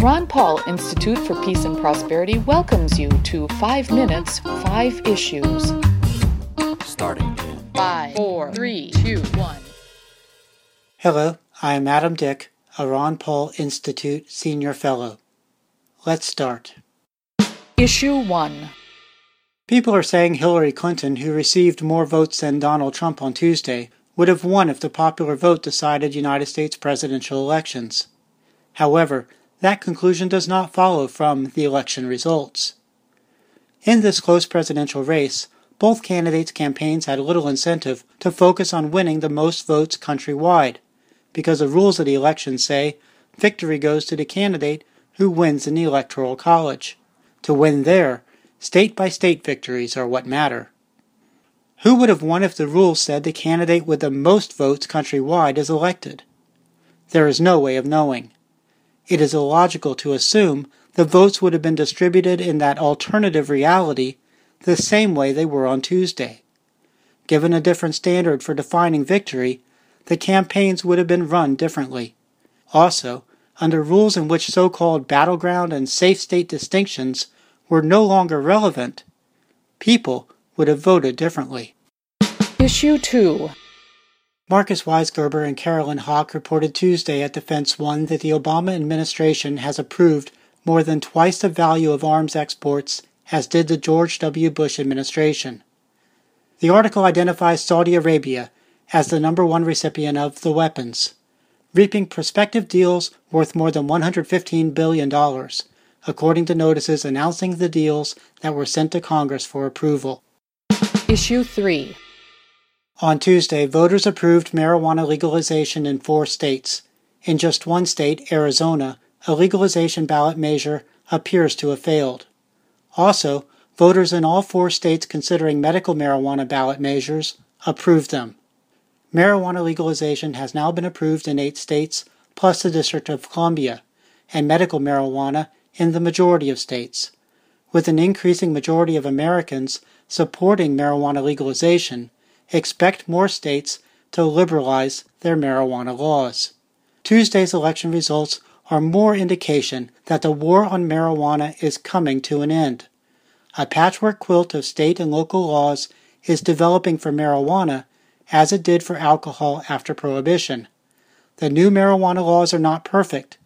The Ron Paul Institute for Peace and Prosperity welcomes you to 5 Minutes, Five Issues. Starting in 5, 4, 3, 2, 1. Hello, I am Adam Dick, a Ron Paul Institute Senior Fellow. Let's start. Issue 1. People are saying Hillary Clinton, who received more votes than Donald Trump on Tuesday, would have won if the popular vote decided United States presidential elections. However, that conclusion does not follow from the election results. In this close presidential race, both candidates' campaigns had little incentive to focus on winning the most votes countrywide, because the rules of the election say victory goes to the candidate who wins in the Electoral College. To win there, state-by-state victories are what matter. Who would have won if the rules said the candidate with the most votes countrywide is elected? There is no way of knowing. It is illogical to assume the votes would have been distributed in that alternative reality the same way they were on Tuesday. Given a different standard for defining victory, the campaigns would have been run differently. Also, under rules in which so-called battleground and safe state distinctions were no longer relevant, people would have voted differently. Issue 2. Marcus Weisgerber and Carolyn Hawke reported Tuesday at Defense One that the Obama administration has approved more than twice the value of arms exports as did the George W. Bush administration. The article identifies Saudi Arabia as the #1 recipient of the weapons, reaping prospective deals worth more than $115 billion, according to notices announcing the deals that were sent to Congress for approval. Issue 3. On Tuesday, voters approved marijuana legalization in 4 states. In just 1 state, Arizona, a legalization ballot measure appears to have failed. Also, voters in all 4 states considering medical marijuana ballot measures approved them. Marijuana legalization has now been approved in 8 states, plus the District of Columbia, and medical marijuana in the majority of states. With an increasing majority of Americans supporting marijuana legalization, expect more states to liberalize their marijuana laws. Tuesday's election results are more indication that the war on marijuana is coming to an end. A patchwork quilt of state and local laws is developing for marijuana as it did for alcohol after Prohibition. The new marijuana laws are not perfect,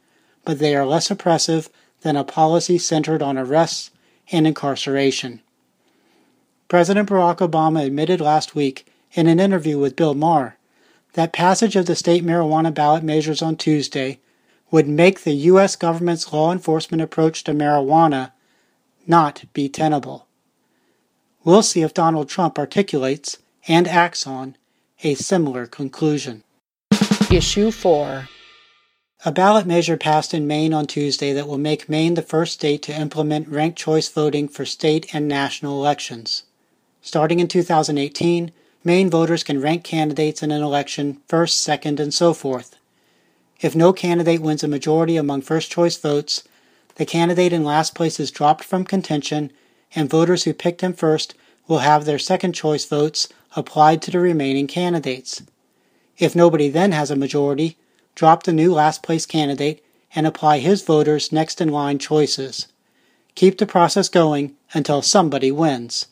but they are less oppressive than a policy centered on arrests and incarceration. President Barack Obama admitted last week in an interview with Bill Maher that passage of the state marijuana ballot measures on Tuesday would make the U.S. government's law enforcement approach to marijuana not be tenable. We'll see if Donald Trump articulates and acts on a similar conclusion. Issue 4. A ballot measure passed in Maine on Tuesday that will make Maine the first state to implement ranked choice voting for state and national elections. Starting in 2018, Maine voters can rank candidates in an election first, second, and so forth. If no candidate wins a majority among first-choice votes, the candidate in last place is dropped from contention, and voters who picked him first will have their second-choice votes applied to the remaining candidates. If nobody then has a majority, drop the new last-place candidate and apply his voters' next-in-line choices. Keep the process going until somebody wins.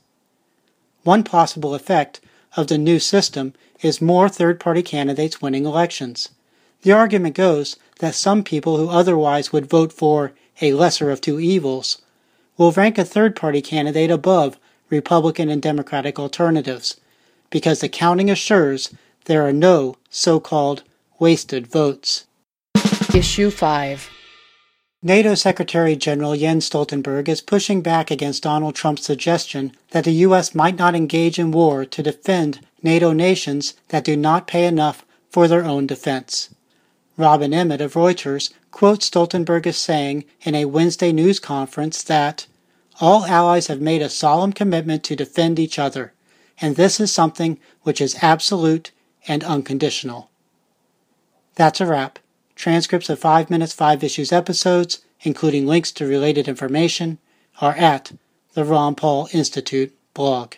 One possible effect of the new system is more third-party candidates winning elections. The argument goes that some people who otherwise would vote for a lesser of two evils will rank a third-party candidate above Republican and Democratic alternatives, because the counting assures there are no so-called wasted votes. Issue 5. NATO Secretary General Jens Stoltenberg is pushing back against Donald Trump's suggestion that the U.S. might not engage in war to defend NATO nations that do not pay enough for their own defense. Robin Emmett of Reuters quotes Stoltenberg as saying in a Wednesday news conference that all allies have made a solemn commitment to defend each other, and this is something which is absolute and unconditional. That's a wrap. Transcripts of 5 Minutes 5 Issues episodes, including links to related information, are at the Ron Paul Institute blog.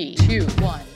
3, 2, 1.